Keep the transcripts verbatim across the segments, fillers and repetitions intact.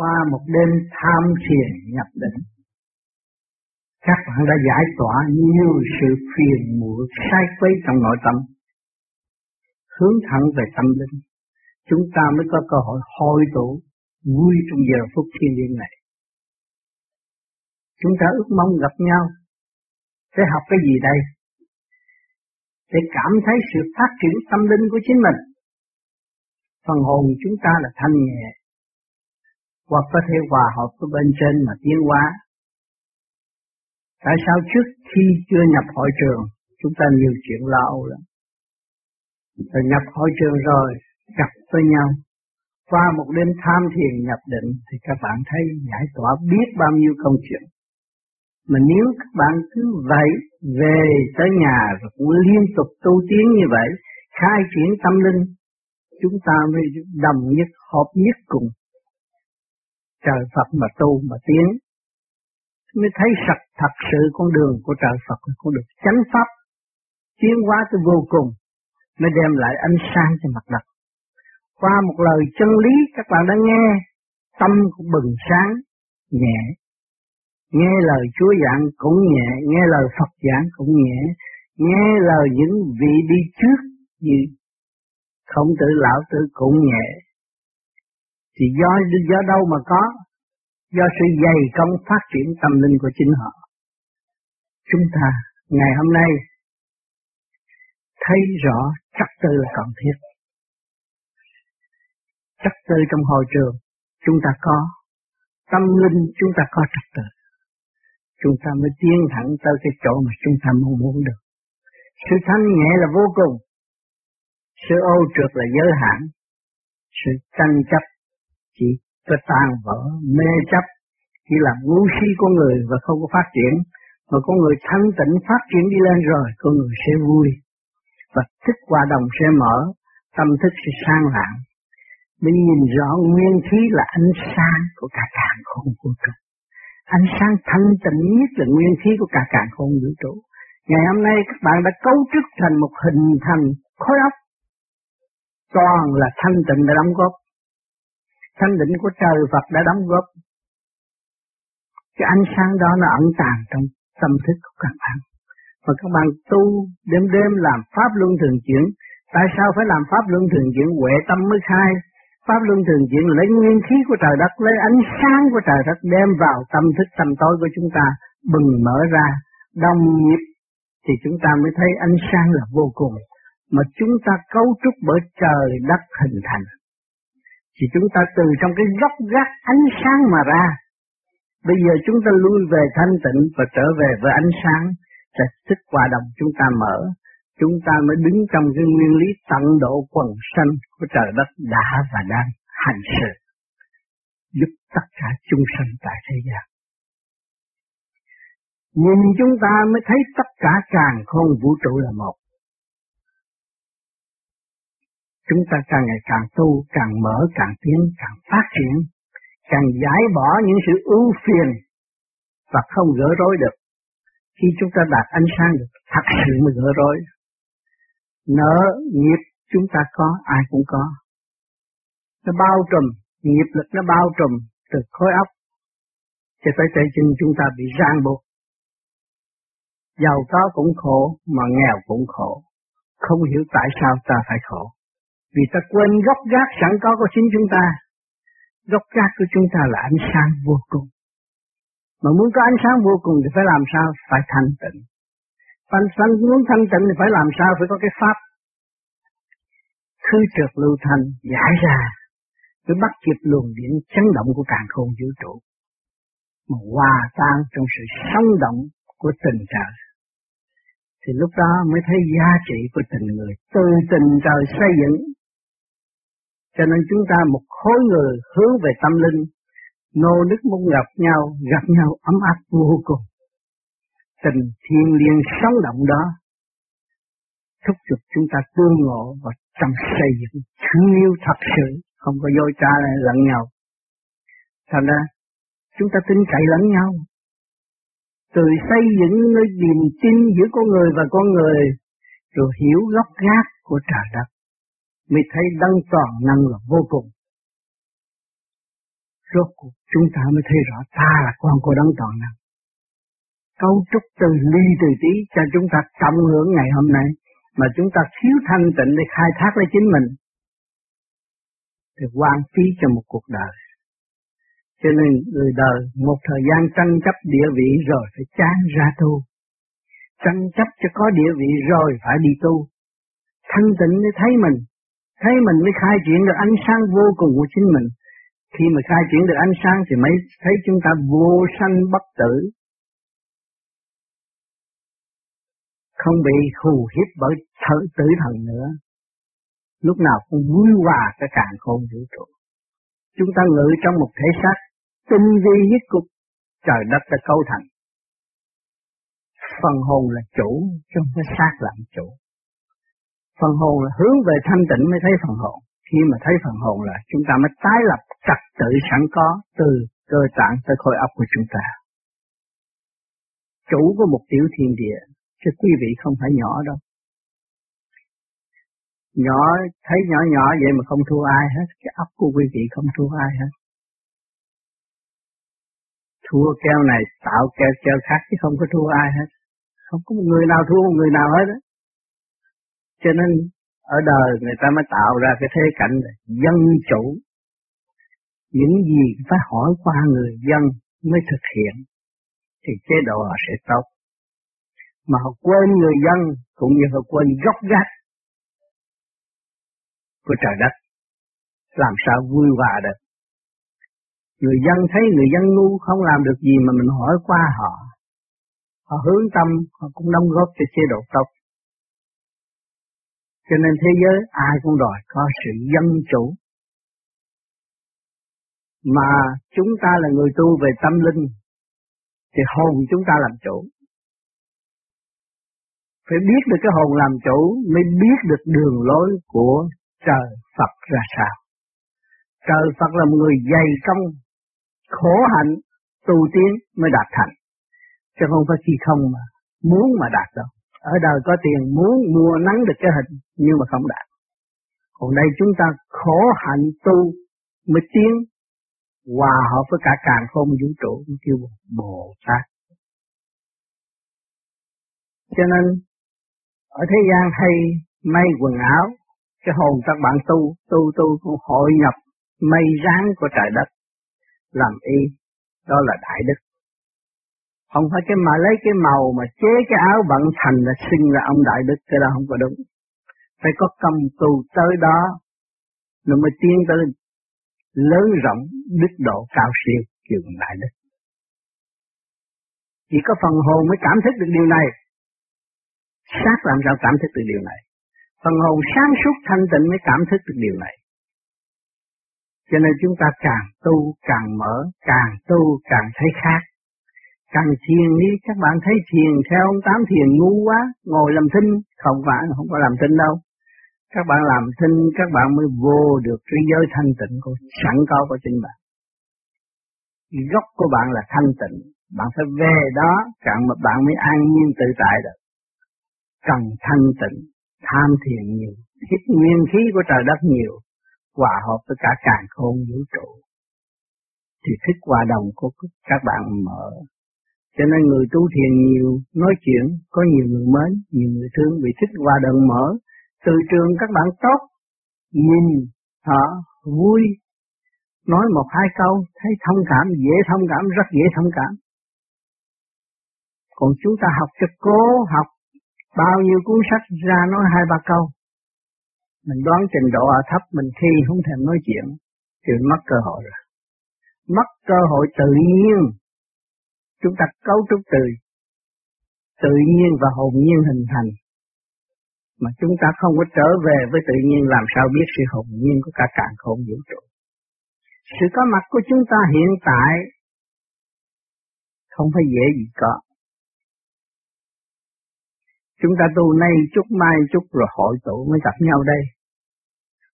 Qua một đêm tham thiền nhập định, các bạn đã giải tỏa nhiều sự phiền muộn sai quấy trong nội tâm. Hướng thẳng về tâm linh, chúng ta mới có cơ hội hội tụ vui trong giờ phút thiên liêng này. Chúng ta ước mong gặp nhau để học cái gì đây? Để cảm thấy sự phát triển tâm linh của chính mình. Phần hồn chúng ta là thanh nhẹ, hoặc có thể hòa hợp với bên trên mà tiến hóa. Tại sao trước khi chưa nhập hội trường, chúng ta nhiều chuyện lo âu lắm. Rồi nhập hội trường rồi, gặp với nhau, qua một đêm tham thiền nhập định thì các bạn thấy giải tỏa biết bao nhiêu công chuyện. Mà nếu các bạn cứ vậy, về tới nhà và cũng liên tục tu tiến như vậy, khai triển tâm linh, chúng ta mới đồng nhất, hợp nhất cùng trời Phật mà tu mà tiến, mới thấy sạch thật sự con đường của trời Phật là con đường chánh pháp, tiến hóa tới vô cùng, mới đem lại ánh sáng cho mặt đất. Qua một lời chân lý các bạn đã nghe, tâm cũng bừng sáng, nhẹ. Nghe lời Chúa giảng cũng nhẹ, nghe lời Phật giảng cũng nhẹ, nghe lời những vị đi trước như Khổng Tử, Lão Tử cũng nhẹ. Thì do, do đâu mà có? Do sự dày công phát triển tâm linh của chính họ. Chúng ta ngày hôm nay thấy rõ trật tự là cần thiết. Trật tự trong hội trường chúng ta có, tâm linh chúng ta có trật tự. Chúng ta mới tiến thẳng tới cái chỗ mà chúng ta mong muốn được. Sự thanh nhẹ là vô cùng, sự ô trượt là giới hạn, sự tranh chấp chỉ có tàn vỡ, mê chấp, chỉ làm ngu si con người và không có phát triển. Mà con người thanh tịnh phát triển đi lên rồi, con người sẽ vui, và thức hòa đồng sẽ mở, tâm thức sẽ sang lạng. Mình nhìn rõ nguyên khí là ánh sáng của cả càn khôn vũ trụ. Ánh sáng thanh tịnh nhất là nguyên khí của cả càn khôn vũ trụ. Ngày hôm nay các bạn đã cấu trúc thành một hình thành khối óc, toàn là thanh tịnh đã đóng góp. Thanh định của trời Phật đã đóng góp. Cái ánh sáng đó nó ẩn tàng trong tâm thức của các bạn. Và các bạn tu đêm đêm làm Pháp Luân Thường Chuyển. Tại sao phải làm Pháp Luân Thường Chuyển? Huệ tâm mới khai. Pháp Luân Thường Chuyển lấy nguyên khí của trời đất, lấy ánh sáng của trời đất đem vào tâm thức tâm tối của chúng ta, bừng mở ra, đồng nhịp. Thì chúng ta mới thấy ánh sáng là vô cùng, mà chúng ta cấu trúc bởi trời đất hình thành. Thì chúng ta từ trong cái góc gác ánh sáng mà ra. Bây giờ chúng ta lui về thanh tịnh và trở về với ánh sáng, là sức hòa đồng chúng ta mở. Chúng ta mới đứng trong cái nguyên lý tận độ quần sanh của trời đất đã và đang hành sự, giúp tất cả chúng sanh tại thế gian. Nhìn chúng ta mới thấy tất cả càn khôn vũ trụ là một. Chúng ta càng ngày càng tu, càng mở, càng tiến, càng phát triển, càng giải bỏ những sự ưu phiền và không gỡ rối được. Khi chúng ta đạt ánh sáng được, thật sự mới gỡ rối. Nợ, nghiệp chúng ta có, ai cũng có. Nó bao trùm, nghiệp lực nó bao trùm từ khối óc cho tới tay chân chúng ta bị ràng buộc. Giàu có cũng khổ, mà nghèo cũng khổ. Không hiểu tại sao ta phải khổ. Vì ta quên gốc gác sẵn có của chính chúng ta. Gốc gác của chúng ta là ánh sáng vô cùng. Mà muốn có ánh sáng vô cùng thì phải làm sao? Phải thanh tịnh. Thanh tịnh muốn thanh tịnh thì phải làm sao? Phải có cái pháp khứ trượt lưu thanh giải ra, mới bắt kịp luồng điện chấn động của càn khôn vũ trụ, mà hòa tan trong sự sống động của tình trời. Thì lúc đó mới thấy giá trị của tình người, từ tình trời xây dựng. Cho nên chúng ta một khối người hướng về tâm linh, nô nức muốn gặp nhau, gặp nhau ấm áp vô cùng. Tình thiên liêng sống động đó thúc giục chúng ta tương ngộ và trong xây dựng thương yêu thật sự, không có dối trá lẫn nhau. Thành ra chúng ta tin cậy lẫn nhau. Từ xây dựng nơi niềm tin giữa con người và con người, rồi hiểu gốc gác của trời đất, mới thấy đấng toàn năng là vô cùng. Rốt cuộc chúng ta mới thấy rõ ta là con của đấng toàn năng. Cấu trúc từ ly từ tí cho chúng ta cộng hưởng ngày hôm nay, mà chúng ta thiếu thanh tịnh để khai thác lấy chính mình, thì hoang phí cho một cuộc đời. Cho nên người đời một thời gian tranh chấp địa vị rồi phải chán ra tu, tranh chấp cho có địa vị rồi phải đi tu. Thanh tịnh mới thấy mình, thấy mình mới khai triển được ánh sáng vô cùng của chính mình. Khi mà khai triển được ánh sáng thì mới thấy chúng ta vô sanh bất tử, không bị hù hiếp bởi thợ tử thần nữa, lúc nào cũng vui hòa cái càn khôn vũ trụ. Chúng ta ngự trong một thể xác tinh vi nhất của trời đất đã cấu thành. Phần hồn là chủ, chứ không phải xác làm chủ. Phần hồn là hướng về thanh tịnh mới thấy phần hồn. Khi mà thấy phần hồn là chúng ta mới tái lập trật tự sẵn có từ cơ tạng tới khối óc của chúng ta. Chủ của một tiểu thiên địa, chứ quý vị không phải nhỏ đâu. Nhỏ, thấy nhỏ nhỏ vậy mà không thua ai hết, cái óc của quý vị không thua ai hết. Thua keo này tạo keo keo khác chứ không có thua ai hết. Không có một người nào thua một người nào hết đó. Cho nên ở đời người ta mới tạo ra cái thế cảnh là dân chủ. Những gì phải hỏi qua người dân mới thực hiện thì chế độ họ sẽ tốt. Mà họ quên người dân cũng như họ quên gốc gác của trời đất, làm sao vui hòa được. Người dân thấy người dân ngu không làm được gì mà mình hỏi qua họ, họ hướng tâm, họ cũng đóng góp cho chế độ tốt. Cho nên thế giới ai cũng đòi có sự dân chủ. Mà chúng ta là người tu về tâm linh thì hồn chúng ta làm chủ. Phải biết được cái hồn làm chủ mới biết được đường lối của trời Phật ra sao. Trời Phật là một người dày công, khổ hạnh, tu tiến mới đạt thành. Chứ không phải khi không mà muốn mà đạt đâu. Ở đời có tiền muốn mua nắng được cái hình nhưng mà không đạt. Còn đây chúng ta khổ hạnh tu mới tiến hòa hợp với cả càn khôn vũ trụ, cũng kêu Bồ Tát. Cho nên ở thế gian hay may quần áo, cái hồn các bạn tu, tu tu cũng hội nhập mây ráng của trời đất, làm y, đó là đại đức. Không phải cái mà lấy cái màu mà chế cái áo bận thành là xưng là ông đại đức, cái đó không có đúng. Phải có công tu tới đó, nó mới tiến tới lớn rộng, đức độ cao siêu, kiểu đại đức. Chỉ có phần hồn mới cảm thức được điều này, xác làm sao cảm thức được điều này. Phần hồn sáng suốt thanh tịnh mới cảm thức được điều này. Cho nên chúng ta càng tu càng mở, càng tu càng thấy khác. Càng thiền đi, các bạn thấy thiền theo ông Tám thiền ngu quá, ngồi làm thinh, không phải, không có làm thinh đâu. Các bạn làm thinh, các bạn mới vô được cái giới thanh tịnh của sẵn có của chính bạn. Gốc của bạn là thanh tịnh, bạn phải về đó, càng mà bạn mới an nhiên tự tại được. Cần thanh tịnh, tham thiền nhiều, hít nguyên khí của trời đất nhiều, hòa hợp với cả càn khôn vũ trụ, thì thức hòa đồng của các bạn mở. Cho nên người tu thiền nhiều, nói chuyện, có nhiều người mến, nhiều người thương, bị thích hòa đồng mở, từ trường các bạn tốt, nhìn họ vui, nói một hai câu, thấy thông cảm, dễ thông cảm, rất dễ thông cảm. Còn chúng ta học cho cố, học bao nhiêu cuốn sách ra nói hai ba câu, mình đoán trình độ ở thấp, mình khi không thèm nói chuyện, thì mất cơ hội rồi. Mất cơ hội tự nhiên, chúng ta cấu trúc từ tự nhiên và hồn nhiên hình thành, mà chúng ta không có trở về với tự nhiên làm sao biết sự hồn nhiên của cả càn khôn vũ trụ. Sự có mặt của chúng ta hiện tại không phải dễ gì có. Chúng ta tu nay chút mai chút rồi hội tụ mới gặp nhau đây.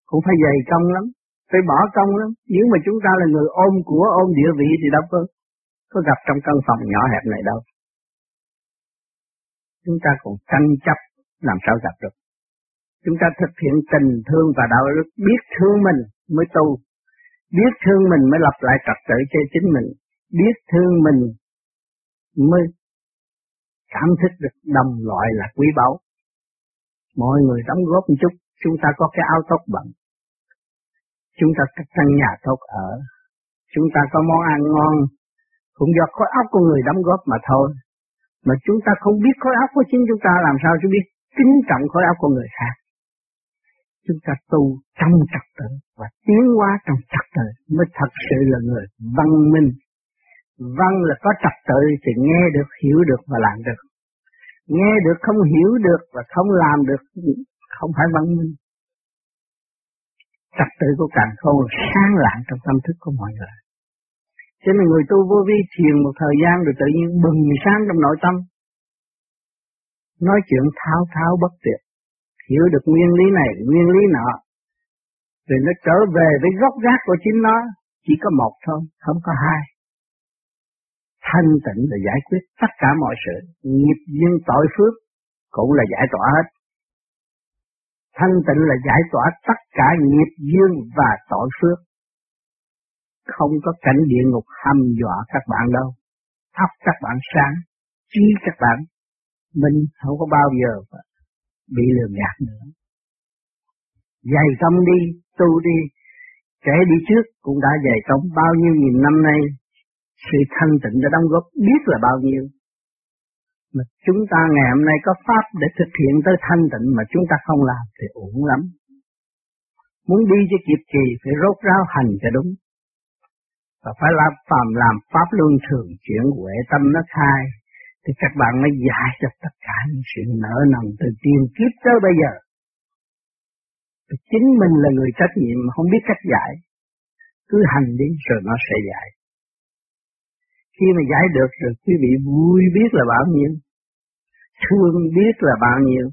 Cũng phải dày công lắm, phải bỏ công lắm. Nếu mà chúng ta là người ôm của, ôm địa vị thì đâu có, có gặp trong căn phòng nhỏ hẹp này đâu. Chúng ta còn tranh chấp, làm sao gặp được. Chúng ta thực hiện tình thương và đạo đức, biết thương mình mới tu. Biết thương mình mới lập lại trật tự cho chính mình. Biết thương mình mới cảm thức được đồng loại là quý báu. Mọi người đóng góp một chút, chúng ta có cái áo tốt bận, chúng ta có căn nhà tốt ở, chúng ta có món ăn ngon, cũng do khối óc của người đóng góp mà thôi. Mà chúng ta không biết khối óc của chính chúng ta, làm sao chúng biết kính trọng khối óc của người khác. Chúng ta tu trong trật tự và tiến hóa trong trật tự mới thật sự là người văn minh. Văn là có trật tự thì nghe được, hiểu được và làm được. Nghe được không hiểu được và không làm được không phải văn minh. Trật tự của càn khôn sáng lạng trong tâm thức của mọi người. Cho nên người tu vô vi thiền một thời gian rồi tự nhiên bừng sáng trong nội tâm. Nói chuyện tháo tháo bất tuyệt, hiểu được nguyên lý này, nguyên lý nọ. Rồi nó trở về với gốc gác của chính nó, chỉ có một thôi, không có hai. Thanh tịnh là giải quyết tất cả mọi sự, nghiệp duyên tội phước cũng là giải tỏa hết. Thanh tịnh là giải tỏa tất cả nghiệp duyên và tội phước. Không có cảnh địa ngục hăm dọa các bạn đâu. Óc các bạn sáng, trí các bạn mình không có bao giờ bị lừa gạt nữa. Dày công đi, tu đi. Kẻ đi trước cũng đã dày công bao nhiêu nghìn năm nay. Sự thanh tịnh đã đóng góp biết là bao nhiêu. Mà chúng ta ngày hôm nay có pháp để thực hiện tới thanh tịnh mà chúng ta không làm thì uổng lắm. Muốn đi cho kịp kỳ phải rốt ráo hành cho đúng. Và phải làm phàm làm pháp luân thường chuyển huệ tâm nó khai. Thì các bạn mới giải cho tất cả những sự nợ nần từ tiền kiếp tới bây giờ. Thì chính mình là người trách nhiệm mà không biết cách giải. Cứ hành đi rồi nó sẽ giải. Khi mà giải được rồi quý vị vui biết là bao nhiêu, thương biết là bao nhiêu,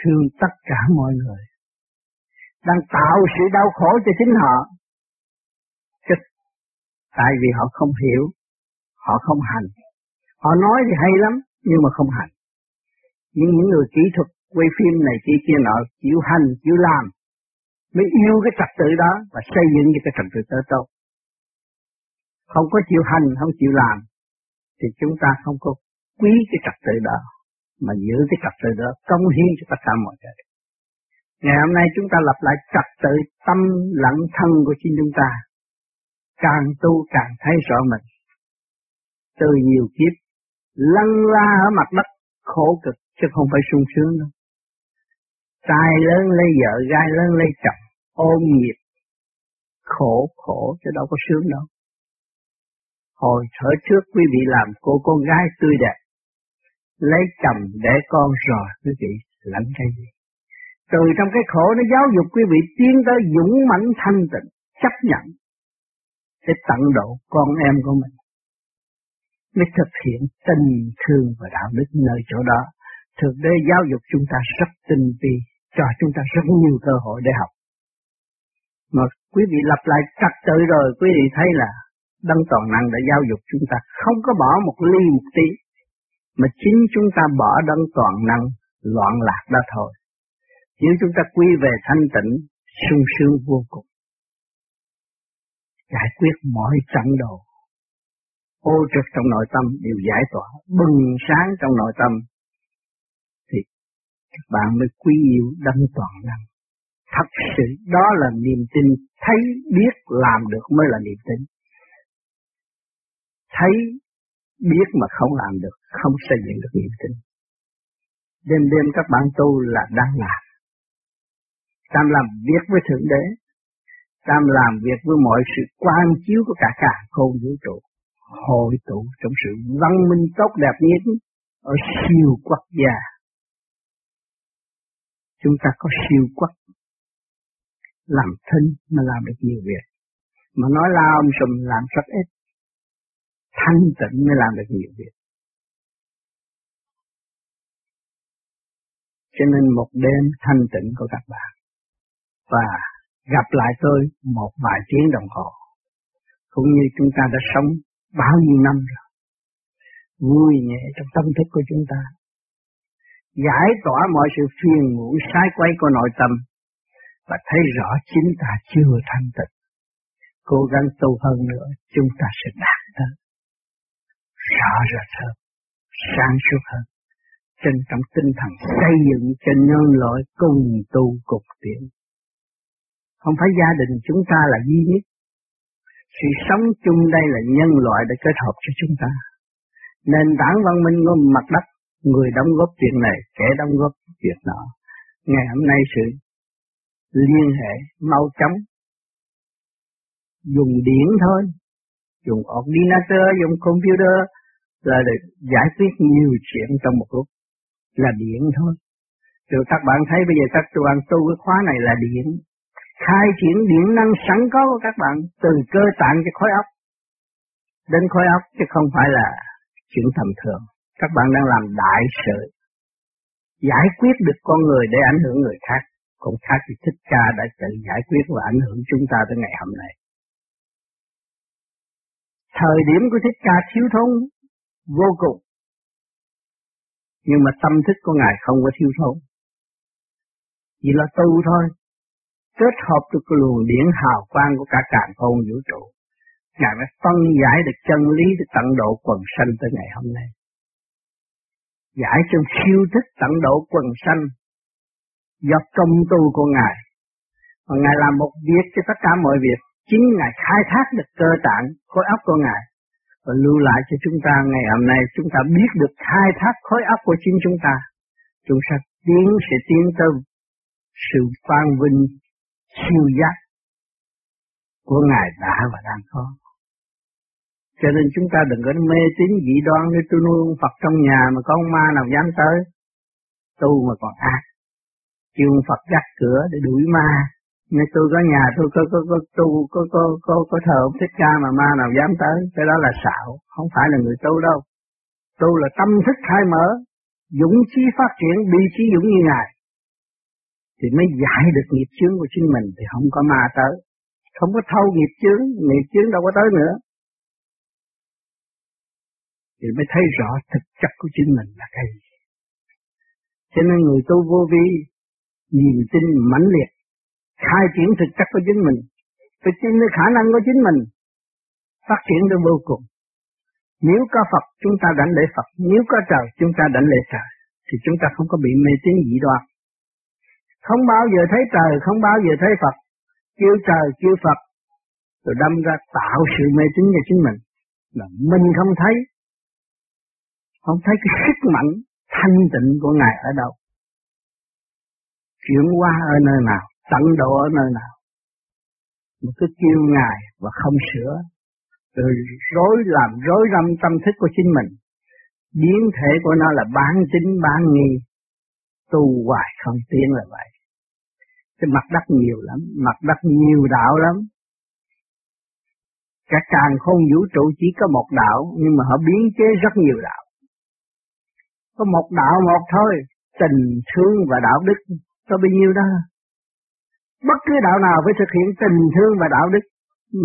thương tất cả mọi người. Đang tạo sự đau khổ cho chính họ. Chứ, tại vì họ không hiểu, họ không hành. Họ nói thì hay lắm, nhưng mà không hành. Nhưng những người kỹ thuật quay phim này kia kia nọ, chịu hành, chịu làm, mới yêu cái trật tự đó và xây dựng cái trật tự tới đâu. Không có chịu hành, không chịu làm, thì chúng ta không có quý cái trật tự đó, mà giữ cái trật tự đó, công hiến cho tất cả mọi người. Ngày hôm nay chúng ta lập lại trật tự tâm lẫn thân của chính chúng ta, càng tu càng thấy rõ mình. Từ nhiều kiếp, lăn la ở mặt đất, khổ cực, chứ không phải sung sướng đâu. Trai lớn lấy vợ, gái lớn lấy chồng, ôm nghiệp, khổ khổ, chứ đâu có sướng đâu. Hồi thở trước quý vị làm cô con gái tươi đẹp, lấy chồng để con rồi quý vị lãnh cái gì. Từ trong cái khổ nó giáo dục quý vị tiến tới dũng mãnh thanh tịnh, chấp nhận, để tận độ con em của mình. Mới thực hiện tình thương và đạo đức nơi chỗ đó. Thực tế giáo dục chúng ta rất tinh vi, cho chúng ta rất nhiều cơ hội để học. Mà quý vị lặp lại trật tự rồi, quý vị thấy là Đấng Toàn Năng đã giáo dục chúng ta không có bỏ một ly một tí, mà chính chúng ta bỏ Đấng Toàn Năng loạn lạc đó thôi. Nếu chúng ta quy về thanh tịnh, sung sướng vô cùng. Giải quyết mọi trận đồ, ô trực trong nội tâm đều giải tỏa, bừng sáng trong nội tâm, thì các bạn mới quý yêu Đấng Toàn Năng. Thật sự đó là niềm tin, thấy biết làm được mới là niềm tin. Thấy, biết mà không làm được, không xây dựng được niềm tin. Đêm đêm các bạn tu là đang làm. Tam làm việc với Thượng Đế. Tam làm việc với mọi sự quan chiếu của cả cả không vũ trụ. Hội tụ trong sự văn minh tốt đẹp nhất ở siêu quốc gia. Chúng ta có siêu quốc. Làm thinh mà làm được nhiều việc. Mà nói lao ông sùm làm rất ít. Thanh tịnh mới làm được nhiều việc. Cho nên một đêm thanh tịnh của các bạn. Và gặp lại tôi một vài tiếng đồng hồ. Cũng như chúng ta đã sống bao nhiêu năm rồi. Vui nhẹ trong tâm thức của chúng ta. Giải tỏa mọi sự phiền muộn sai quấy của nội tâm. Và thấy rõ chính ta chưa thanh tịnh. cố gắng tu hơn nữa, chúng ta sẽ đạt tới rõ rệt hơn, sáng suốt hơn, trên trong tinh thần xây dựng cho nhân loại cùng tu cục tiến. Không phải gia đình chúng ta là duy nhất, sự sống chung đây là nhân loại để kết hợp cho chúng ta. Nền tảng văn minh của mặt đất, người đóng góp chuyện này, kẻ đóng góp chuyện nọ. Ngày hôm nay sự liên hệ mau chóng, dùng điện thôi, dùng ordinator, dùng computer là để giải quyết nhiều chuyện trong một lúc, là điện thôi. Rồi các bạn thấy bây giờ các bạn tu cái khóa này là điện, khai triển điện năng sẵn có của các bạn từ cơ tạng cho khối óc đến khối óc, chứ không phải là chuyện tầm thường. Các bạn đang làm đại sự, giải quyết được con người để ảnh hưởng người khác. Còn khác thì Thích Ca đã tự giải quyết và ảnh hưởng chúng ta tới ngày hôm nay. Thời điểm của Thích Ca thiếu thốn vô cùng, nhưng mà tâm thức của Ngài không có thiếu thốn, chỉ là tu thôi, kết hợp được luồng điển hào quang của cả càn khôn vũ trụ. Ngài mới phân giải được chân lý để tận độ quần sanh tới ngày hôm nay. Giải trong siêu thức tận độ quần sanh do công tu của Ngài. Và Ngài làm một việc cho tất cả mọi việc, chính Ngài khai thác được cơ tạng khối óc của Ngài và lưu lại cho chúng ta. Ngày hôm nay chúng ta biết được khai thác khối óc của chính chúng ta, chúng ta tiến sẽ tiến tới sự phan vinh siêu giác của Ngài đã và đang có. Cho nên chúng ta đừng có mê tín dị đoan như tôi nuôi ông Phật trong nhà mà có ông ma nào dám tới, tu mà còn ác. Kêu ông Phật gác cửa để đuổi ma, nên tôi có nhà tôi có có có tu có có có có thờ ông Thích Ca mà ma nào dám tới, cái đó là xạo, không phải là người tu đâu. Tu là tâm thức khai mở, dũng chí phát triển, đi chí dũng như Ngài thì mới giải được nghiệp chướng của chính mình, thì không có ma tới, không có thâu nghiệp chướng, nghiệp chướng đâu có tới nữa. Thì mới thấy rõ thực chất của chính mình là cái gì. Cho nên người tu vô vi niềm tin mãnh liệt, khai triển thực chất của chính mình, phải tin được khả năng của chính mình, phát triển được vô cùng. Nếu có Phật chúng ta đảnh lễ Phật, nếu có trời chúng ta đảnh lễ trời, thì chúng ta không có bị mê tín dị đoan. Không bao giờ thấy trời, không bao giờ thấy Phật, kêu trời kêu Phật, rồi đâm ra tạo sự mê tín cho chính mình, là mình không thấy, không thấy cái sức mạnh thanh tịnh của Ngài ở đâu, chuyển qua ở nơi nào, tận độ ở nơi nào. Mà cứ kêu Ngài và không sửa, rồi rối làm rối rắm tâm thức của chính mình, biến thể của nó là bán tín bán nghi, tu hoài không tiến là vậy. Cái mặt đất nhiều lắm, mặt đất nhiều đạo lắm. Cả càn khôn vũ trụ chỉ có một đạo, nhưng mà họ biến chế rất nhiều đạo. Có một đạo một thôi, tình thương và đạo đức, có bao nhiêu đó. Bất cứ đạo nào phải thực hiện tình thương và đạo đức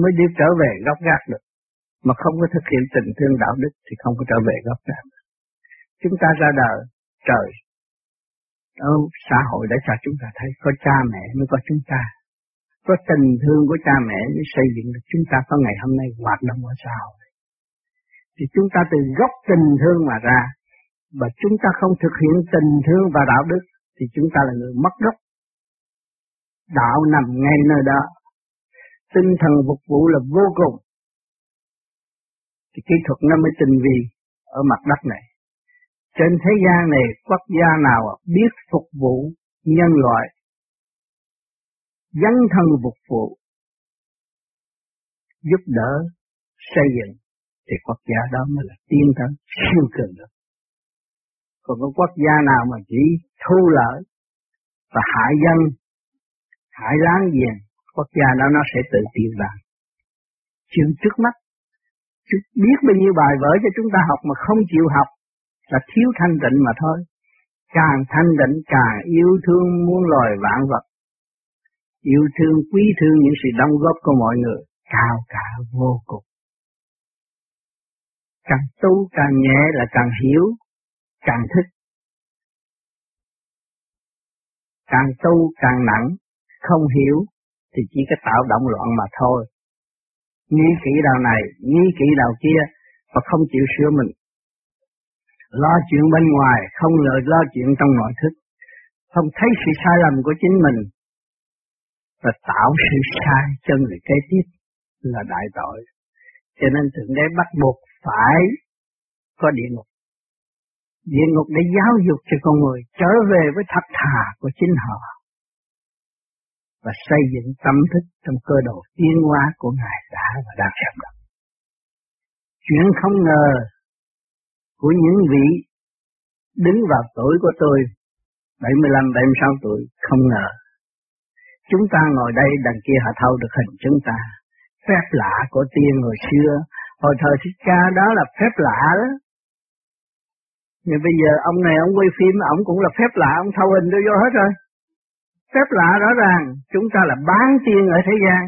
mới đi trở về gốc gác được. Mà không có thực hiện tình thương đạo đức thì không có trở về gốc gác. Chúng ta ra đời, trời, ở xã hội đã cho chúng ta thấy có cha mẹ mới có chúng ta. Có tình thương của cha mẹ mới xây dựng được chúng ta có ngày hôm nay hoạt động ở xã hội. Thì chúng ta từ gốc tình thương mà ra, và chúng ta không thực hiện tình thương và đạo đức thì chúng ta là người mất gốc. Đạo nằm ngay nơi đó. Tinh thần phục vụ là vô cùng. Thì kỹ thuật nó mới tinh vi ở mặt đất này. Trên thế gian này, quốc gia nào biết phục vụ nhân loại, dấn thân phục vụ, giúp đỡ, xây dựng, thì quốc gia đó mới là tiên thân, siêu cường được. Còn có quốc gia nào mà chỉ thu lợi và hại dân, hại láng giềng, quốc gia đó nó sẽ tự tiêu tan. Chuyện trước mắt, biết bao nhiêu bài vở cho chúng ta học mà không chịu học, là thiếu thanh tịnh mà thôi. Càng thanh tịnh càng yêu thương muôn loài vạn vật, yêu thương quý thương những sự đóng góp của mọi người, cao cả vô cùng. Càng tu càng nhẹ là càng hiểu, càng thích. Càng tu càng nặng, không hiểu thì chỉ có tạo động loạn mà thôi. nghĩ kỹ đạo này, nghĩ kỹ đạo kia và không chịu sửa mình. Lo chuyện bên ngoài, không lợi lo chuyện trong nội thức. Không thấy sự sai lầm của chính mình và tạo sự sai cho người kế tiếp là đại tội. Cho nên Thượng Đế bắt buộc phải có địa ngục. Địa ngục để giáo dục cho con người trở về với thật thà của chính họ và xây dựng tâm thức trong cơ đồ tiến hóa của Ngài đã và đang sắp đặt. Chuyện không ngờ của những vị đứng vào tuổi của tôi, bảy mươi lăm, bảy mươi sáu tuổi, không ngờ. Chúng ta ngồi đây, đằng kia họ thâu được hình chúng ta. Phép lạ của tiên hồi xưa, hồi thời Thích Ca đó là phép lạ đó. Nhưng bây giờ ông này ông quay phim, ông cũng là phép lạ, ông thâu hình đưa vô hết rồi. Phép lạ rõ ràng, chúng ta là bán tiên ở thế gian,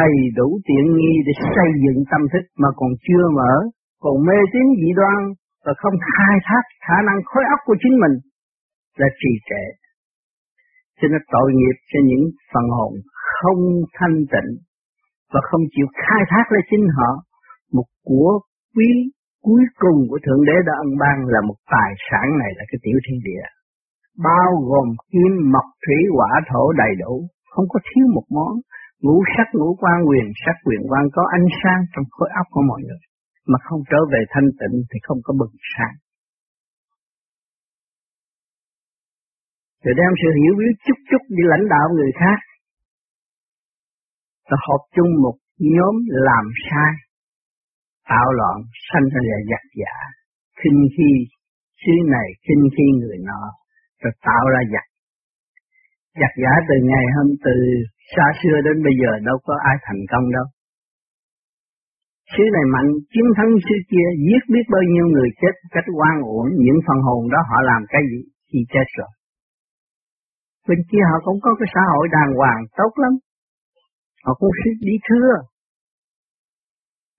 đầy đủ tiện nghi để xây dựng tâm thức mà còn chưa mở, còn mê tín dị đoan và không khai thác khả năng khối óc của chính mình là trì trệ. Cho nên tội nghiệp cho những phần hồn không thanh tịnh và không chịu khai thác lấy chính họ, một của quý cuối cùng của Thượng Đế đã ân ban là một tài sản này là cái tiểu thiên địa. Bao gồm kim, mộc, thủy, hỏa, thổ đầy đủ, không có thiếu một món. Ngũ sắc, ngũ quan, quyền sắc, quyền quan có ánh sáng trong khối óc của mọi người, mà không trở về thanh tịnh thì không có bừng sáng. Rồi đem sự hiểu biết chút chút đi lãnh đạo người khác, rồi họp chung một nhóm làm sai, tạo loạn, sanh ra là giặc giả, khinh khi xứ này, khinh khi người nọ, rồi tạo ra giặc. Giặc giả từ ngày hôm từ xa xưa đến bây giờ đâu có ai thành công đâu. Xứ này mạnh, chiến thắng xứ kia, giết biết bao nhiêu người chết cách oan uổng, những phần hồn đó họ làm cái gì khi chết rồi. Bên kia họ cũng có cái xã hội đàng hoàng tốt lắm, họ cũng biết lý thưa.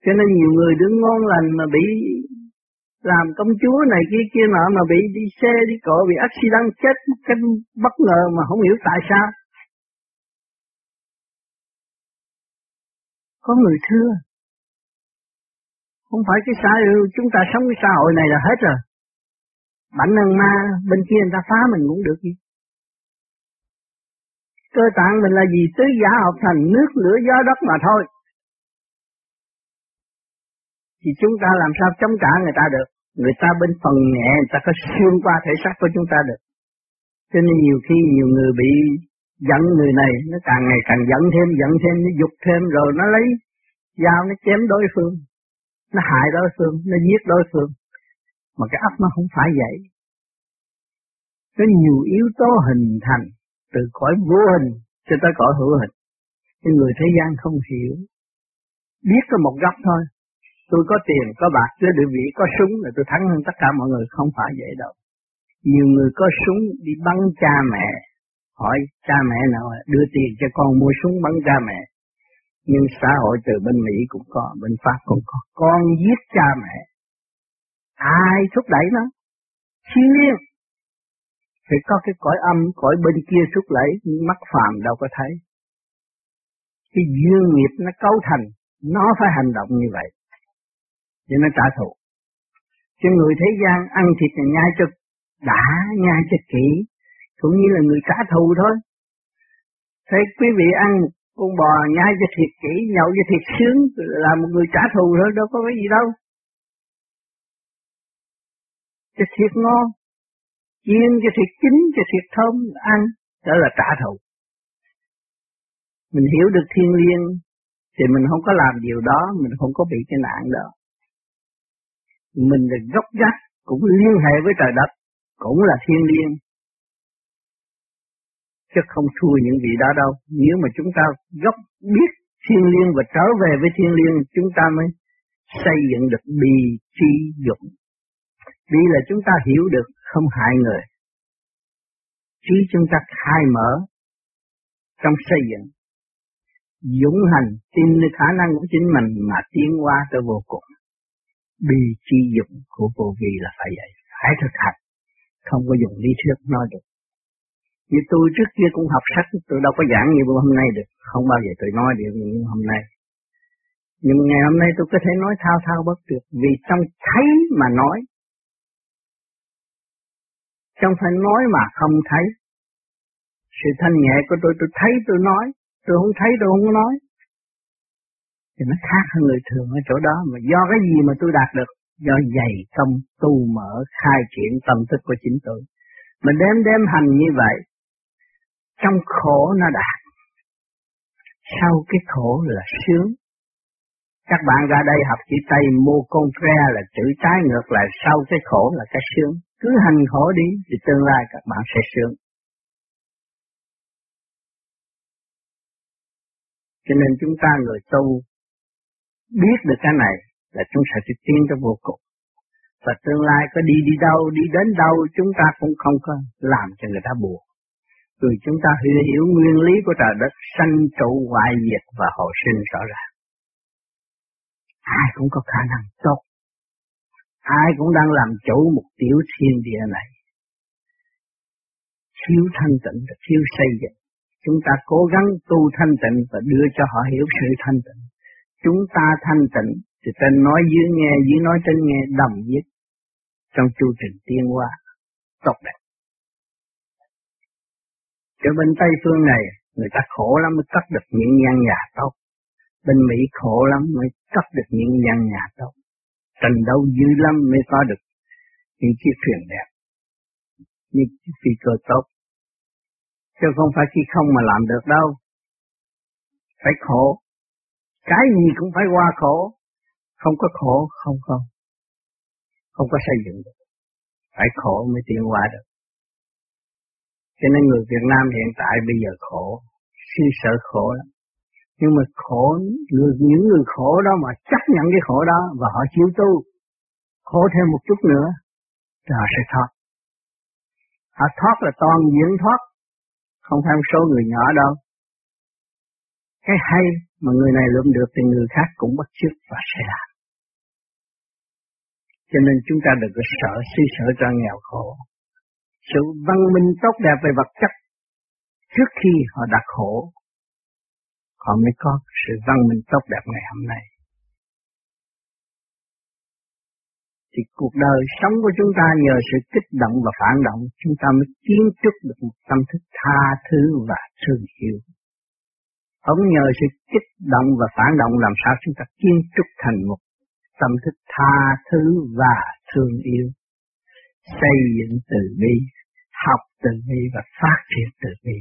Cho nên nhiều người đứng ngon lành mà bị làm công chúa này kia kia nọ, mà bị đi xe đi cộ, bị accident chết một cách bất ngờ mà không hiểu tại sao. Có người thưa, không phải cái xã hội chúng ta sống cái xã hội này là hết rồi. Bảnh ăn ma, bên kia người ta phá mình cũng được gì. Cơ tạng mình là gì? Tứ giả hợp thành, nước, lửa, gió, đất mà thôi. Thì chúng ta làm sao chống trả người ta được? Người ta bên phần nhẹ, người ta có xuyên qua thể xác của chúng ta được. Cho nên nhiều khi nhiều người bị giận người này, nó càng ngày càng giận thêm, giận thêm, nó dục thêm, rồi nó lấy dao, nó chém đối phương, nó hại đối phương, nó giết đối phương. Mà cái óc nó không phải vậy. Có nhiều yếu tố hình thành, từ cõi vô hình cho tới cõi hữu hình. Nhưng người thế gian không hiểu, biết có một góc thôi. Tôi có tiền, có bạc, có địa vị, có súng là tôi thắng hơn tất cả mọi người. Không phải vậy đâu. Nhiều người có súng đi bắn cha mẹ, hỏi cha mẹ nào đưa tiền cho con mua súng bắn cha mẹ. Nhưng xã hội từ bên Mỹ cũng có, bên Pháp cũng có, con giết cha mẹ. Ai thúc đẩy nó? Thiên nhiên. Thì có cái cõi âm, cõi bên kia xuất lấy, mắt phàm đâu có thấy. Cái duyên nghiệp nó cấu thành, nó phải hành động như vậy, để nó trả thù. Chứ người thế gian ăn thịt là nhai cho đã, nhai cho kỹ, cũng như là người trả thù thôi. Thế quý vị ăn con bò nhai cho thịt kỹ, nhậu cho thịt sướng là một người trả thù thôi, đâu có cái gì đâu. Cái thịt ngon, chiên cho thịt chín, cho thịt thơm ăn, đó là trả thù. Mình hiểu được thiên liêng thì mình không có làm điều đó, mình không có bị cái nạn đó. Mình là gốc gác, cũng liên hệ với trời đất, cũng là thiên liêng, chứ không thua những vị đó đâu. Nếu mà chúng ta gốc biết thiên liêng và trở về với thiên liêng, chúng ta mới xây dựng được bi trí dũng. Vì là chúng ta hiểu được không hại người, trí chúng ta khai mở trong xây dựng, dũng hành tin khả năng của chính mình mà tiến qua tới vô cùng. Bi trí dũng của vô vi là phải vậy, phải thực hành, không có dùng lý thuyết nói được. Như tôi trước kia cũng học sách, tôi đâu có giảng như hôm nay được, không bao giờ tôi nói được như hôm nay. Nhưng ngày hôm nay tôi có thể nói thao thao bất tuyệt vì trong thấy mà nói. Trong phải nói mà không thấy. Sự thanh nhẹ của tôi, tôi thấy tôi nói, tôi không thấy tôi không nói. Thì nó khác hơn người thường ở chỗ đó, mà do cái gì mà tôi đạt được? Do dày công tu mở khai triển tâm thức của chính tôi. Mình đếm đếm hành như vậy, trong khổ nó đạt, sau cái khổ là sướng. Các bạn ra đây học chữ Tây mô con tre là chữ trái ngược lại, sau cái khổ là cái sướng. Cứ hành khổ đi thì tương lai các bạn sẽ sướng. Cho nên chúng ta người tu biết được cái này là chúng ta sẽ tiến tới vô cùng. Và tương lai có đi đi đâu, đi đến đâu chúng ta cũng không có làm cho người ta buồn. Vì chúng ta hiểu nguyên lý của trời đất sanh trụ hoại diệt và hồi sinh rõ ràng. Ai cũng có khả năng tốt. Ai cũng đang làm chủ một tiểu thiên địa này. Thiếu thanh tịnh và thiếu xây dựng. Chúng ta cố gắng tu thanh tịnh và đưa cho họ hiểu sự thanh tịnh. Chúng ta thanh tịnh thì trên nói dưới nghe, dưới nói trên nghe đồng nhất trong chu trình tiến hóa tốt đẹp. Ở bên Tây phương này người ta khổ lắm mới cắt được những gian nhà tốt. Bên Mỹ khổ lắm mới cắt được những gian nhà tốt. Tình đâu dữ lắm mới có được những chiếc thuyền đẹp, những chiếc phi cơ tốt. Chứ không phải khi không mà làm được đâu. Phải khổ. Cái gì cũng phải qua khổ. Không có khổ không không. Không có xây dựng được. Phải khổ mới tiến qua được. Cho nên người Việt Nam hiện tại bây giờ khổ. Suy sợ khổ lắm. Nhưng mà khổ, người, những người khổ đó mà chấp nhận cái khổ đó và họ chịu tu. Khổ thêm một chút nữa thì họ sẽ thoát. Họ thoát là toàn diễn thoát. Không phải một số người nhỏ đâu. Cái hay mà người này lượm được thì người khác cũng bắt chước và sẽ làm. Cho nên chúng ta đừng có sợ, suy sợ cho nghèo khổ. Sự văn minh tốt đẹp về vật chất, trước khi họ đã khổ, họ mới có sự văn minh tốt đẹp ngày hôm nay. Thì cuộc đời sống của chúng ta nhờ sự kích động và phản động, chúng ta mới kiến trúc được một tâm thức tha thứ và thương yêu. Không nhờ sự kích động và phản động làm sao chúng ta kiến trúc thành một tâm thức tha thứ và thương yêu. Xây dựng từ bi, học từ bi và phát triển từ bi.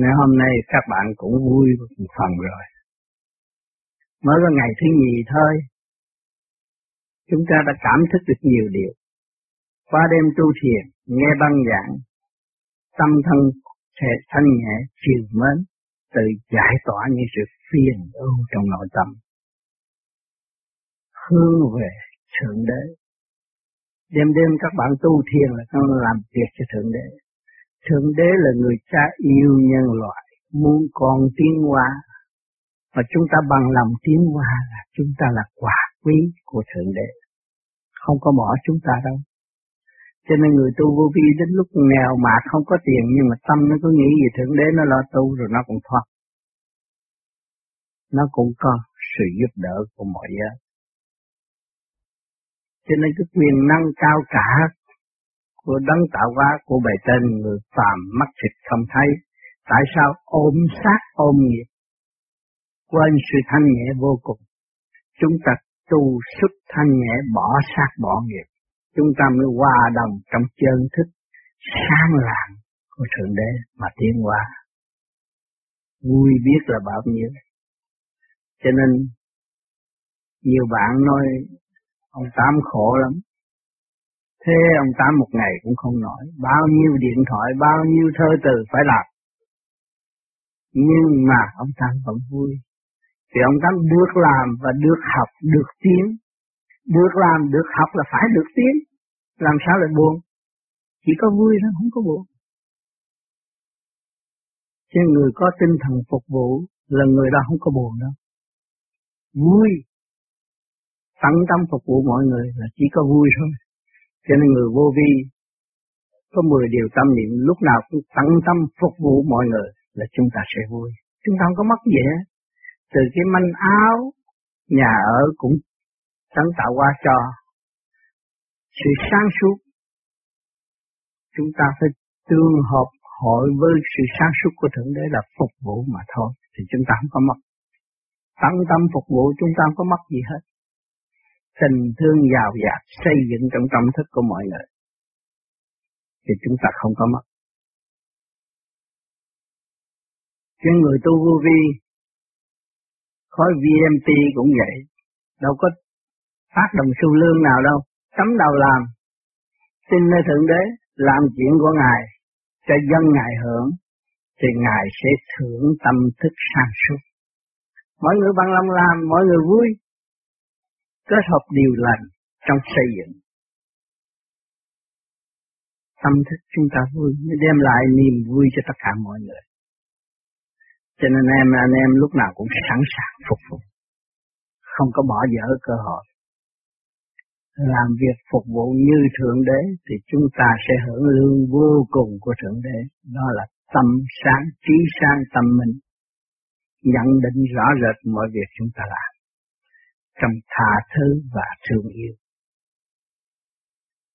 Nên hôm nay các bạn cũng vui một phần rồi. Mới có ngày thứ nhì thôi, chúng ta đã cảm thức được nhiều điều. Qua đêm tu thiền, nghe băng giảng, tâm thân sẽ thanh nhẹ, chiều mến, tự giải tỏa những sự phiền ưu trong nội tâm. Hướng về Thượng Đế. Đêm đêm các bạn tu thiền là các bạn làm việc cho Thượng Đế. Thượng Đế là người cha yêu nhân loại, muốn con tiến hóa. Và chúng ta bằng lòng tiến hóa là chúng ta là quả quý của Thượng Đế. Không có bỏ chúng ta đâu. Cho nên người tu vô vi đến lúc nghèo mà không có tiền, nhưng mà tâm nó cứ nghĩ về Thượng Đế, nó lo tu rồi nó cũng thoát. Nó cũng có sự giúp đỡ của mọi giới. Cho nên cái quyền năng cao cả của đấng tạo hóa của bề trên, người phàm mắt thịt không thấy. Tại sao ôm xác ôm nghiệp, quên sự thanh nhẹ vô cùng? Chúng ta tu xuất thanh nhẹ, bỏ xác bỏ nghiệp, chúng ta mới hòa đồng trong chân thức sáng lạng của Thượng Đế mà tiến hóa. Vui biết là bao nhiêu. Cho nên nhiều bạn nói ông Tám khổ lắm. Thế ông Tám một ngày cũng không nổi. Bao nhiêu điện thoại, bao nhiêu thơ từ phải làm. Nhưng mà ông Tám vẫn vui. Thì ông Tám được làm và được học, được tiến. Được làm, được học là phải được tiến. Làm sao lại buồn? Chỉ có vui thôi, không có buồn. Chứ người có tinh thần phục vụ là người đó không có buồn đâu. Vui. Tận tâm phục vụ mọi người là chỉ có vui thôi. Cho nên người vô vi có mười điều tâm niệm lúc nào cũng tận tâm phục vụ mọi người là chúng ta sẽ vui. Chúng ta không có mất gì hết. Từ cái manh áo, nhà ở cũng sáng tạo qua cho sự sáng suốt. Chúng ta phải tương hợp hội với sự sáng suốt của Thượng Đế là phục vụ mà thôi. Thì chúng ta không có mất. Tận tâm phục vụ chúng ta không có mất gì hết. Tình thương giàu dạt xây dựng trong tâm thức của mọi người. Thì chúng ta không có mất. Cái người tu vô vi, khói vê em pê cũng vậy. Đâu có phát đồng xu lương nào đâu. Cắm đầu làm. Xin nơi Thượng Đế làm chuyện của Ngài, cho dân Ngài hưởng, thì Ngài sẽ thưởng tâm thức sáng suốt. Mọi người bằng lòng làm, mọi người vui. Kết hợp điều lành trong xây dựng. Tâm thức chúng ta vui, nó đem lại niềm vui cho tất cả mọi người. Cho nên anh em, anh em lúc nào cũng sẵn sàng phục vụ. Không có bỏ dở cơ hội. Làm việc phục vụ như Thượng Đế thì chúng ta sẽ hưởng lương vô cùng của Thượng Đế. Đó là tâm sáng, trí sáng tâm minh. Nhận định rõ rệt mọi việc chúng ta làm. Trong tha thứ và thương yêu.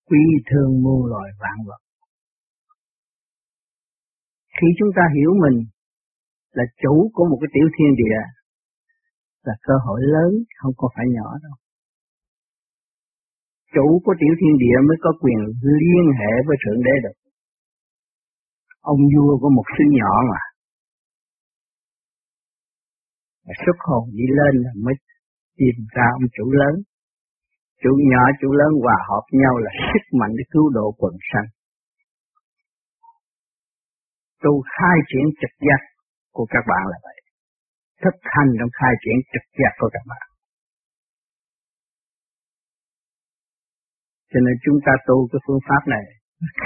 Quý thương muôn loài vạn vật. Khi chúng ta hiểu mình là chủ của một cái tiểu thiên địa, là cơ hội lớn, không có phải nhỏ đâu. Chủ của tiểu thiên địa mới có quyền liên hệ với Thượng Đế được. Ông vua của một xứ nhỏ mà. Mà xuất hồn đi lên là mới tìm ra ông chủ lớn. Chủ nhỏ, chủ lớn hòa hợp nhau là sức mạnh để cứu độ quần sanh. Tu khai triển trực giác của các bạn là vậy. Thực hành trong khai triển trực giác của các bạn. Cho nên chúng ta tu cái phương pháp này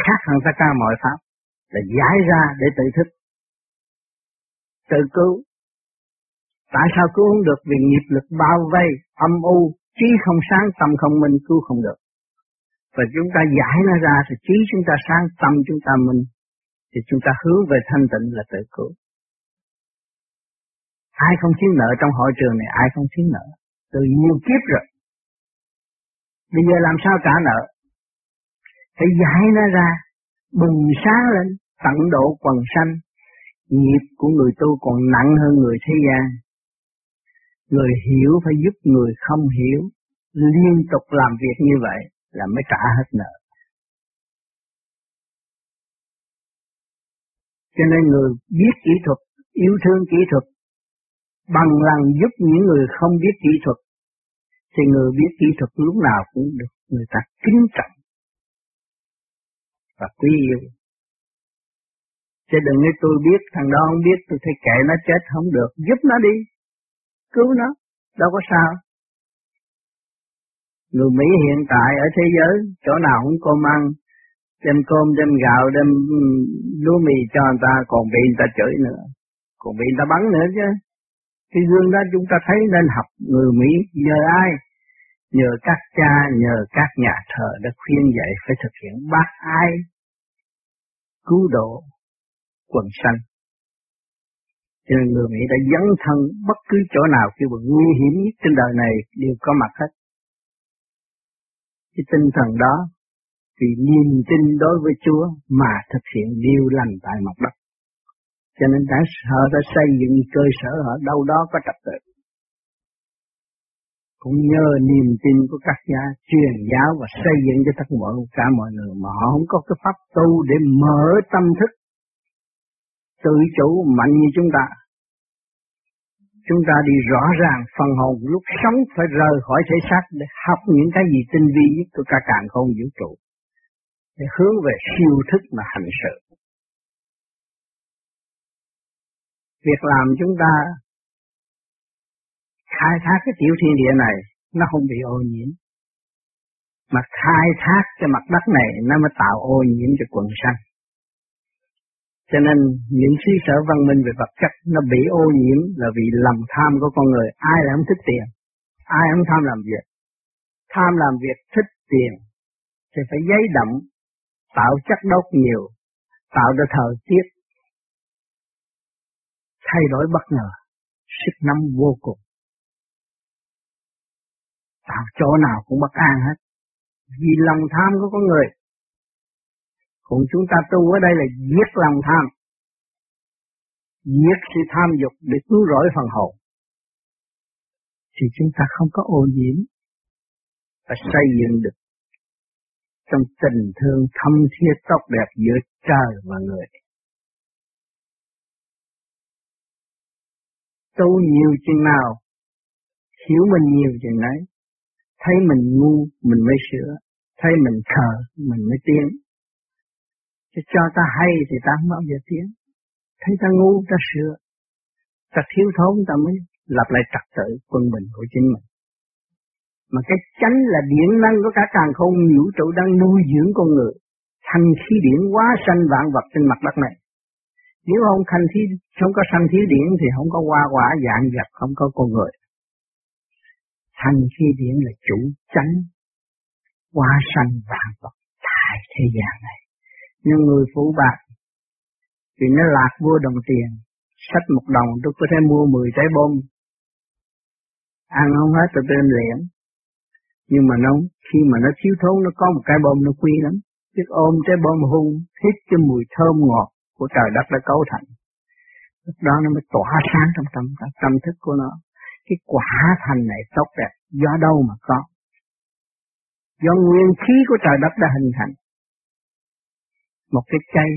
khác hơn tất cả mọi pháp là giải ra để tự thức, tự cứu. Tại sao cứu không được? Vì nghiệp lực bao vây, âm u, trí không sáng, tâm không minh, cứu không được. Và chúng ta giải nó ra thì trí chúng ta sáng, tâm chúng ta minh, thì chúng ta hướng về thanh tịnh là tự cứu. Ai không thiếu nợ trong hội trường này, ai không thiếu nợ từ nhiều kiếp rồi. Bây giờ làm sao trả nợ? Phải giải nó ra, bừng sáng lên, tận độ quần sanh. Nghiệp của người tu còn nặng hơn người thế gian. Người hiểu phải giúp người không hiểu, liên tục làm việc như vậy là mới trả hết nợ. Cho nên người biết kỹ thuật, yêu thương kỹ thuật, bằng lòng giúp những người không biết kỹ thuật, thì người biết kỹ thuật lúc nào cũng được người ta kính trọng và quý yêu. Chứ đừng nói tôi biết, thằng đó không biết, tôi thấy kệ nó chết không được, giúp nó đi, cứu nó, đâu có sao. Người Mỹ hiện tại ở thế giới, chỗ nào cũng cơm ăn, đem cơm, đem gạo, đem lúa mì cho người ta, còn bị người ta chửi nữa, còn bị người ta bắn nữa chứ. Cái gương đó chúng ta thấy nên học người Mỹ nhờ ai? Nhờ các cha, nhờ các nhà thờ đã khuyên dạy phải thực hiện bác ái, cứu độ quần sanh. Cho nên người Mỹ đã dấn thân bất cứ chỗ nào kêu bằng nguy hiểm nhất trên đời này đều có mặt hết. Cái tinh thần đó vì niềm tin đối với Chúa mà thực hiện điều lành tại mặt đất. Cho nên đã, họ đã xây dựng cơ sở họ đâu đó có trật tự. Cũng nhờ niềm tin của các gia truyền giáo và xây dựng cho tất mọi cả mọi người mà họ không có cái pháp tu để mở tâm thức tự chủ mạnh như chúng ta. Chúng ta đi rõ ràng phần hồn lúc sống phải rời khỏi thể xác để học những cái gì tinh vi nhất của cả càn khôn vũ trụ để hướng về siêu thức mà hành sự. Việc làm chúng ta khai thác cái tiểu thiên địa này nó không bị ô nhiễm. Mà khai thác cái mặt đất này nó mới tạo ô nhiễm cho quần sanh. Cho nên những xứ sở văn minh về vật chất nó bị ô nhiễm là vì lòng tham của con người. Ai là không thích tiền, ai không tham làm việc. Tham làm việc thích tiền thì phải giấy động, tạo chất đốt nhiều, tạo ra thời tiết. thay đổi bất ngờ, sức nắm vô cùng. Tạo chỗ nào cũng bất an hết, vì lòng tham của con người. Còn chúng ta tu ở đây là giết lòng tham, giết sự tham dục để cứu rỗi phần hồn, thì chúng ta không có ô nhiễm và xây dựng được trong tình thương thâm thiết tốt đẹp giữa trời và người. Tu nhiều chừng nào, hiểu mình nhiều chừng đấy, thấy mình ngu mình mới sửa, thấy mình khờ mình mới tiến. Chứ cho ta hay thì ta không bao giờ tiến, thấy ta ngu ta sửa, ta thiếu thốn ta mới lập lại trật tự quân bình của chính mình. Mà cái chánh là điển năng của cả càng không vũ trụ đang nuôi dưỡng con người, thành khí điển hóa sanh vạn vật trên mặt đất này. Nếu không thành khí, không có sanh khí điển thì không có hoa quả dạng vật, không có con người. Thành khí điển là chủ chánh hóa sanh vạn vật tại thế gian này. Nhưng người phụ bạc vì nó lạc vô đồng tiền, sách một đồng tôi có thể mua mười trái bom, ăn không hết tôi đem liễn. Nhưng mà nó khi mà nó thiếu thốn, nó có một cái bom nó quý lắm, biết ôm trái bom hung, hít cái mùi thơm ngọt của trời đất đã cấu thành. Lúc đó nó mới tỏa sáng trong tâm, trong tâm thức của nó. Cái quả thành này tốt đẹp, do đâu mà có? Do nguyên khí của trời đất đã hình thành. Một cái cây,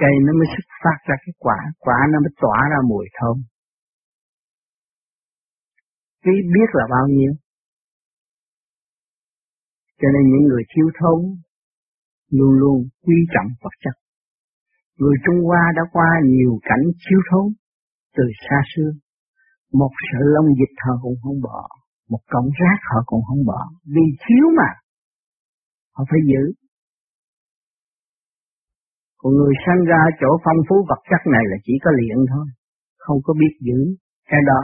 cây nó mới xuất phát ra cái quả, quả nó mới tỏa ra mùi thơm. Cái biết là bao nhiêu? Cho nên những người thiếu thốn luôn luôn quý trọng vật chất. Người Trung Hoa đã qua nhiều cảnh thiếu thốn từ xa xưa. Một sợi lông dịch họ cũng không bỏ, một cọng rác họ cũng không bỏ, vì thiếu mà họ phải giữ. Còn người sanh ra chỗ phong phú vật chất này là chỉ có liện thôi, không có biết giữ cái đó.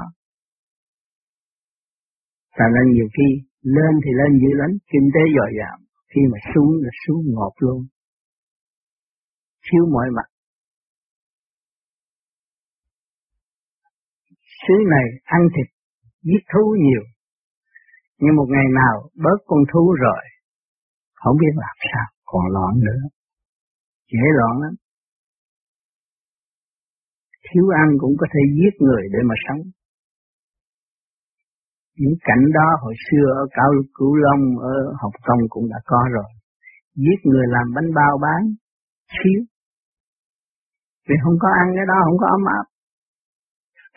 Tại nên nhiều khi lên thì lên dữ lắm, kinh tế dồi dào, khi mà xuống là xuống ngọt luôn, thiếu mọi mặt. Xứ này ăn thịt, giết thú nhiều, nhưng một ngày nào bớt con thú rồi, không biết làm sao, còn loạn nữa, dễ loạn lắm. Thiếu ăn cũng có thể giết người để mà sống. Những cảnh đó hồi xưa ở Cao Cửu Long, ở Hồng Kông cũng đã có rồi. Giết người làm bánh bao bán, thiếu. Vì không có ăn cái đó, không có ấm áp.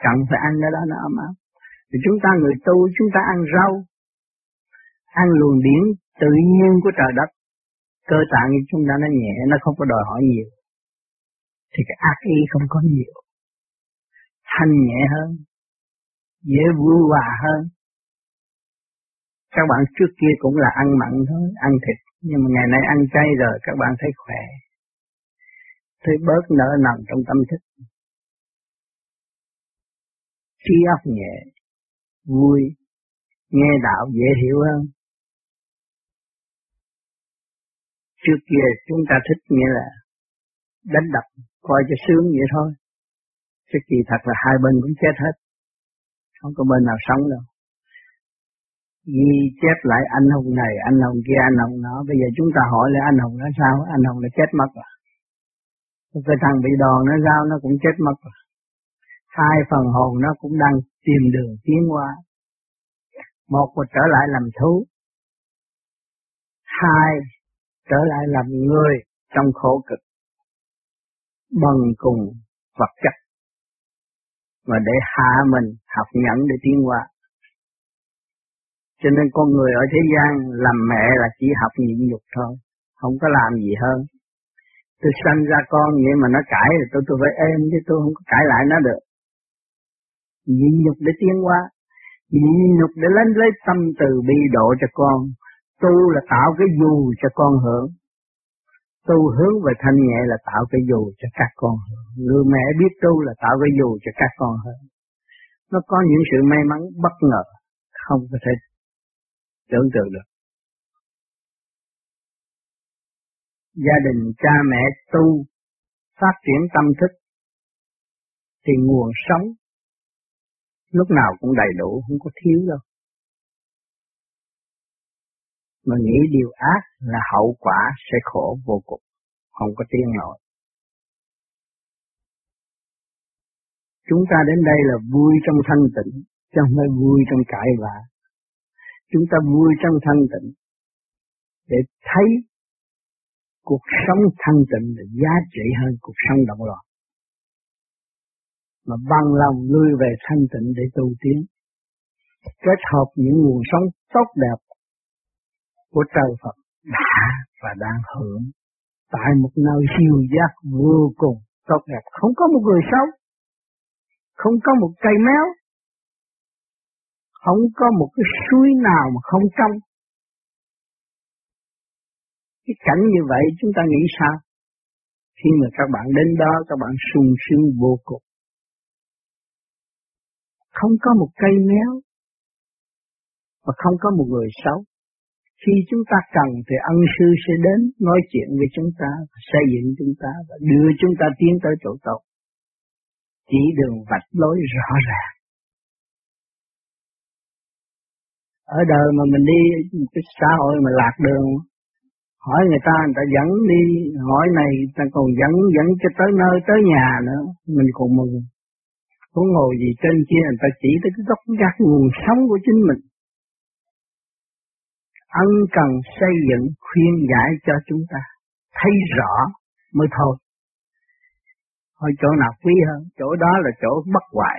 Cần phải ăn cái đó nó ấm áp. Vì chúng ta người tu, chúng ta ăn rau, ăn luồng điển tự nhiên của trời đất. Cơ tạng như chúng ta nó nhẹ, nó không có đòi hỏi nhiều. Thì cái ác ý không có nhiều. Thanh nhẹ hơn, dễ vui hòa hơn. Các bạn trước kia cũng là ăn mặn thôi, ăn thịt, nhưng mà ngày nay ăn chay rồi các bạn thấy khỏe, thấy bớt nợ nằm trong tâm thức. Trí óc nhẹ, vui, nghe đạo dễ hiểu hơn. Trước kia chúng ta thích nghĩa là đánh đập, coi cho sướng vậy thôi. Chứ kỳ thật là hai bên cũng chết hết, không có bên nào sống đâu. Ghi chép lại anh hùng này, anh hùng kia, anh hùng nọ. Bây giờ chúng ta hỏi lại anh hùng nó sao? Anh hùng nó chết mất rồi. Cái thằng bị đòn nó sao? Nó cũng chết mất rồi. Hai phần hồn nó cũng đang tìm đường tiến qua. Một là trở lại làm thú, hai trở lại làm người trong khổ cực, bằng cùng vật chất, mà để hạ mình học nhẫn để tiến qua. Cho nên con người ở thế gian làm mẹ là chỉ học nhịn nhục thôi, không có làm gì hơn. Tôi sanh ra con vậy mà nó cãi thì tôi, tôi phải êm, chứ tôi không có cãi lại nó được. Nhịn nhục để tiến qua, nhịn nhục để lên lấy tâm từ bi độ cho con. Tu là tạo cái dù cho con hưởng. Tu hướng về thanh nhẹ là tạo cái dù cho các con hưởng. Người mẹ biết tu là tạo cái dù cho các con hưởng. Nó có những sự may mắn bất ngờ, không có thể tưởng tượng được. Gia đình cha mẹ tu, phát triển tâm thức, thì nguồn sống lúc nào cũng đầy đủ, không có thiếu đâu. Mà nghĩ điều ác là hậu quả sẽ khổ vô cùng, không có tiếng nổi. Chúng ta đến đây là vui trong thanh tịnh, chứ không phải vui trong cãi vã. Chúng ta vui trong thanh tịnh để thấy cuộc sống thanh tịnh là giá trị hơn cuộc sống động loạn. Mà bằng lòng lui về thanh tịnh để tu tiến, kết hợp những nguồn sống tốt đẹp của trời Phật đã và đang hưởng tại một nơi siêu giác vô cùng tốt đẹp, không có một người xấu, không có một cây méo, không có một cái suối nào mà không trong. Cái cảnh như vậy chúng ta nghĩ sao? Khi mà các bạn đến đó, các bạn sung sướng vô cùng. Không có một cây méo và không có một người xấu. Khi chúng ta cần thì ân sư sẽ đến nói chuyện với chúng ta, xây dựng chúng ta và đưa chúng ta tiến tới chỗ tốt. Chỉ đường vạch lối rõ ràng. Ở đời mà mình đi cái xã hội mà lạc đường, hỏi người ta, người ta dẫn đi, hỏi này, người ta còn dẫn dẫn cho tới nơi, tới nhà nữa, mình còn mừng. Không ngồi gì trên kia, người ta chỉ tới cái góc gác nguồn sống của chính mình. Ân cần xây dựng, khuyên giải cho chúng ta, thấy rõ mới thôi. Thôi chỗ nào quý hơn, chỗ đó là chỗ bất hoại.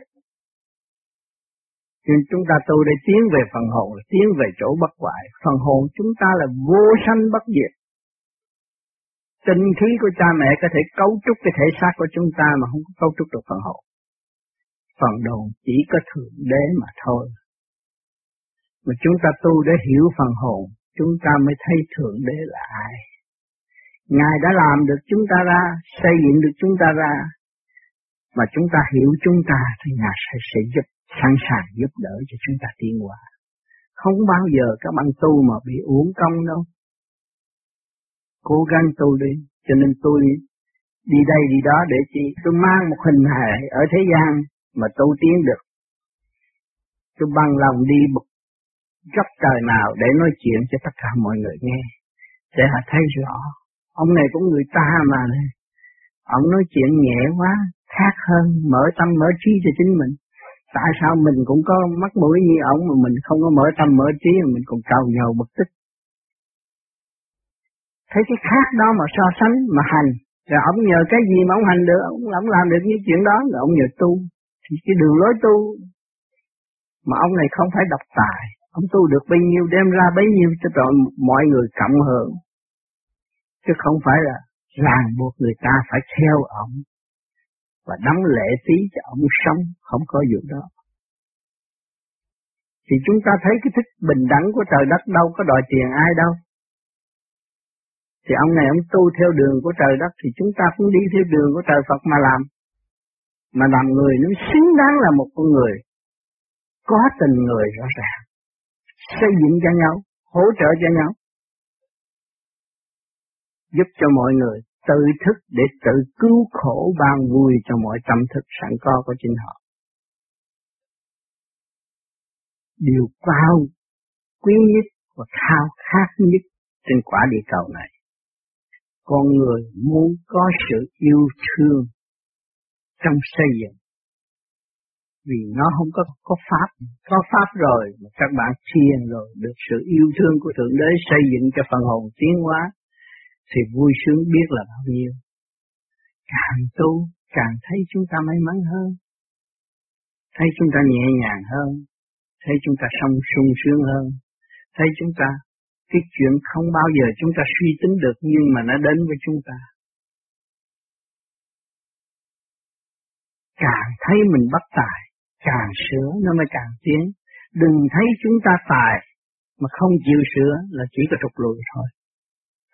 Nên chúng ta tu để tiến về phần hồn, tiến về chỗ bất hoại. Phần hồn chúng ta là vô sanh bất diệt. Tinh khí của cha mẹ có thể cấu trúc cái thể xác của chúng ta mà không có cấu trúc được phần hồn. Phần hồn chỉ có thượng đế mà thôi. Mà chúng ta tu để hiểu phần hồn, chúng ta mới thấy thượng đế là ai. Ngài đã làm được chúng ta ra, xây dựng được chúng ta ra. Mà chúng ta hiểu chúng ta thì Ngài sẽ, sẽ giúp, sẵn sàng giúp đỡ cho chúng ta tiến hóa. Không bao giờ các bạn tu mà bị uổng công đâu. Cố gắng tu đi, cho nên tôi đi đây đi đó để chi? Tôi mang một hình hài ở thế gian mà tu tiến được. Tôi bằng lòng đi bực góc trời nào để nói chuyện cho tất cả mọi người nghe, để họ thấy rõ. Ông này cũng người ta mà, ông nói chuyện nhẹ quá, khác hơn, mở tâm mở trí cho chính mình. Tại sao mình cũng có mắt mũi như ổng mà mình không có mở tâm mở trí, mình còn càu nhàu bực tức. Thấy cái khác đó mà so sánh mà hành, rồi ổng nhờ cái gì mà ổng hành được, ổng làm được những chuyện đó, rồi ổng nhờ tu. Thì cái đường lối tu mà ông này không phải độc tài, ông tu được bấy nhiêu đem ra bấy nhiêu cho mọi người cộng hưởng. Chứ không phải là ràng buộc người ta phải theo ổng và đóng lệ phí cho ông sống, không có vụ đó. Thì chúng ta thấy cái thức bình đẳng của trời đất đâu có đòi tiền ai đâu. Thì ông này ông tu theo đường của trời đất thì chúng ta cũng đi theo đường của trời Phật mà làm. Mà làm người nó xứng đáng là một con người, có tình người rõ ràng, xây dựng cho nhau, hỗ trợ cho nhau, giúp cho mọi người. Tự thức để tự cứu khổ ban vui cho mọi tâm thức sẵn có của chính họ. Điều cao quý nhất và khao khát nhất trên quả địa cầu này. Con người muốn có sự yêu thương trong xây dựng. Vì nó không có, có Pháp. Có Pháp rồi, mà các bạn thiền rồi, được sự yêu thương của Thượng Đế xây dựng cho phần hồn tiến hóa. Thì vui sướng biết là bao nhiêu. Càng tu càng thấy chúng ta may mắn hơn, thấy chúng ta nhẹ nhàng hơn, thấy chúng ta sung sung sướng hơn, thấy chúng ta cái chuyện không bao giờ chúng ta suy tính được nhưng mà nó đến với chúng ta. Càng thấy mình bất tài, càng sửa nó mới càng tiến. Đừng thấy chúng ta tài mà không chịu sửa là chỉ có trục lùi thôi.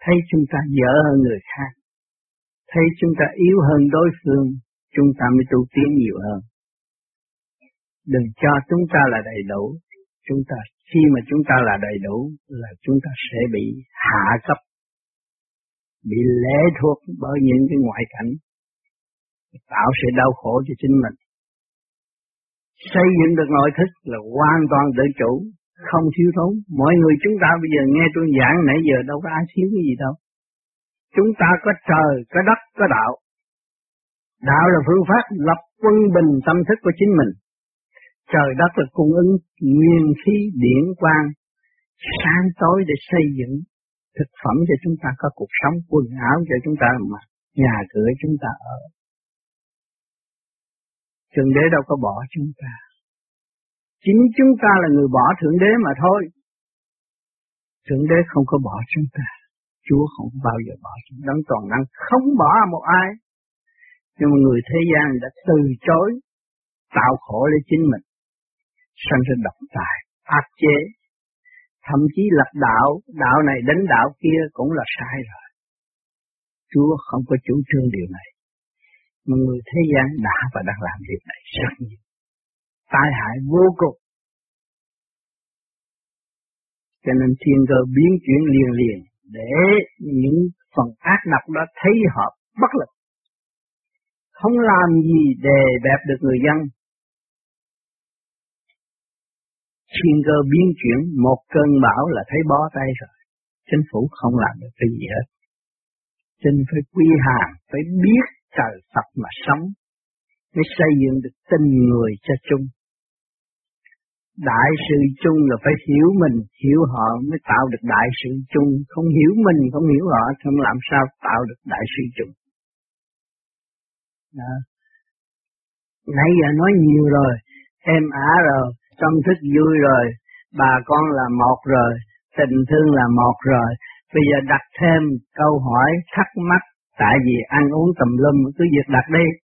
Thấy chúng ta dở hơn người khác, thấy chúng ta yếu hơn đối phương, chúng ta mới tu tiến nhiều hơn. Đừng cho chúng ta là đầy đủ, chúng ta khi mà chúng ta là đầy đủ là chúng ta sẽ bị hạ cấp, bị lệ thuộc bởi những cái ngoại cảnh, tạo sự đau khổ cho chính mình. Xây dựng được nội thức là hoàn toàn tự chủ, không thiếu thốn. Mọi người chúng ta bây giờ nghe tôi giảng nãy giờ đâu có ai thiếu cái gì đâu. Chúng ta có trời, có đất, có đạo. Đạo là phương pháp lập quân bình tâm thức của chính mình. Trời đất là cung ứng nguyên khí điển quang, sáng tối để xây dựng thực phẩm cho chúng ta có cuộc sống, quần áo cho chúng ta mà nhà cửa chúng ta ở. Thượng Đế đâu có bỏ chúng ta. Chính chúng ta là người bỏ Thượng Đế mà thôi. Thượng Đế không có bỏ chúng ta. Chúa không bao giờ bỏ chúng ta. Đấng toàn năng không bỏ một ai. Nhưng mà người thế gian đã từ chối tạo khổ lấy chính mình. Sanh ra độc tài, áp chế. Thậm chí lập đạo, đạo này đến đạo kia cũng là sai rồi. Chúa không có chủ trương điều này. Mà người thế gian đã và đang làm việc này rất nhiều. Tai hại vô cùng. Cho nên thiên cơ biến chuyển liền liền để những phần ác độc đó thấy họ bất lực. Không làm gì để bẹp được người dân. Thiên cơ biến chuyển một cơn bão là thấy bó tay rồi. Chính phủ không làm được cái gì hết. Chính phải quy hàng, phải biết trời Phật mà sống, mới xây dựng được tình người cho chung. Đại sự chung là phải hiểu mình, hiểu họ mới tạo được đại sự chung. Không hiểu mình, không hiểu họ, không làm sao tạo được đại sự chung. Đó. Nãy giờ nói nhiều rồi, êm ả rồi, tâm thức vui rồi, bà con là một rồi, tình thương là một rồi. Bây giờ đặt thêm câu hỏi thắc mắc, tại vì ăn uống tùm lum cứ việc đặt đi.